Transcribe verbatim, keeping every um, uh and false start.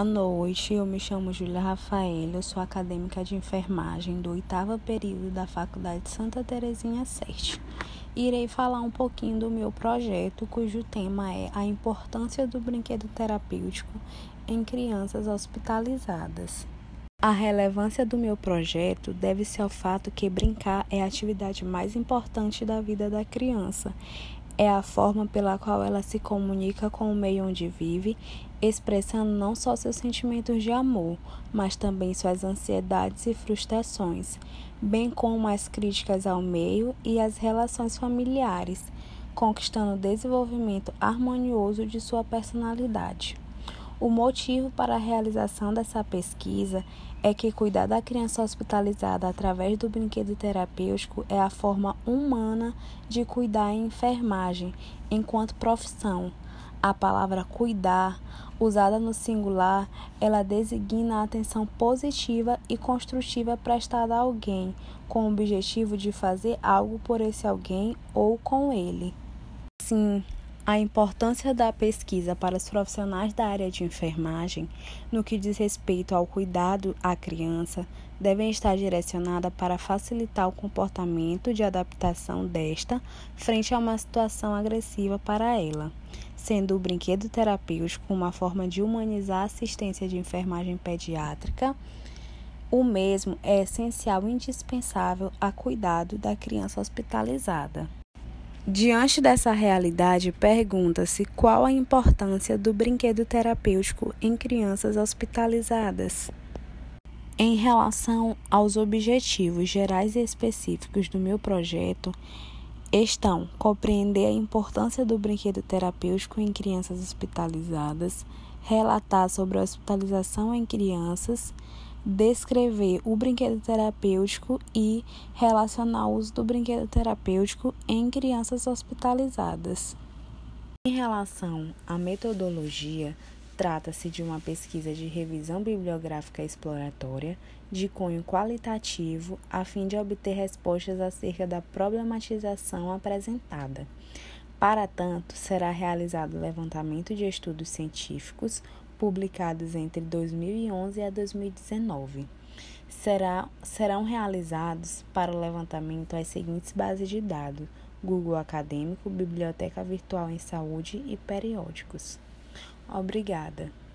Boa noite, eu me chamo Júlia Raphaelly, eu sou acadêmica de enfermagem do oitavo período da Faculdade Santa Terezinha sete. Irei falar um pouquinho do meu projeto, cujo tema é a importância do brinquedo terapêutico em crianças hospitalizadas. A relevância do meu projeto deve-se ao fato que brincar é a atividade mais importante da vida da criança. É a forma pela qual ela se comunica com o meio onde vive, expressando não só seus sentimentos de amor, mas também suas ansiedades e frustrações, bem como as críticas ao meio e as relações familiares, conquistando o desenvolvimento harmonioso de sua personalidade. O motivo para a realização dessa pesquisa é que cuidar da criança hospitalizada através do brinquedo terapêutico é a forma humana de cuidar em enfermagem, enquanto profissão. A palavra cuidar, usada no singular, ela designa a atenção positiva e construtiva prestada a alguém, com o objetivo de fazer algo por esse alguém ou com ele. Sim. A importância da pesquisa para os profissionais da área de enfermagem, no que diz respeito ao cuidado à criança, deve estar direcionada para facilitar o comportamento de adaptação desta frente a uma situação agressiva para ela, sendo o brinquedo terapêutico uma forma de humanizar a assistência de enfermagem pediátrica. O mesmo é essencial e indispensável ao cuidado da criança hospitalizada. Diante dessa realidade, pergunta-se qual a importância do brinquedo terapêutico em crianças hospitalizadas. Em relação aos objetivos gerais e específicos do meu projeto, estão compreender a importância do brinquedo terapêutico em crianças hospitalizadas, relatar sobre a hospitalização em crianças, descrever o brinquedo terapêutico e relacionar o uso do brinquedo terapêutico em crianças hospitalizadas. Em relação à metodologia, trata-se de uma pesquisa de revisão bibliográfica exploratória de cunho qualitativo a fim de obter respostas acerca da problematização apresentada. Para tanto, será realizado levantamento de estudos científicos publicados entre dois mil e onze a dois mil e dezenove. Será, serão realizados para o levantamento as seguintes bases de dados: Google Acadêmico, Biblioteca Virtual em Saúde e periódicos. Obrigada.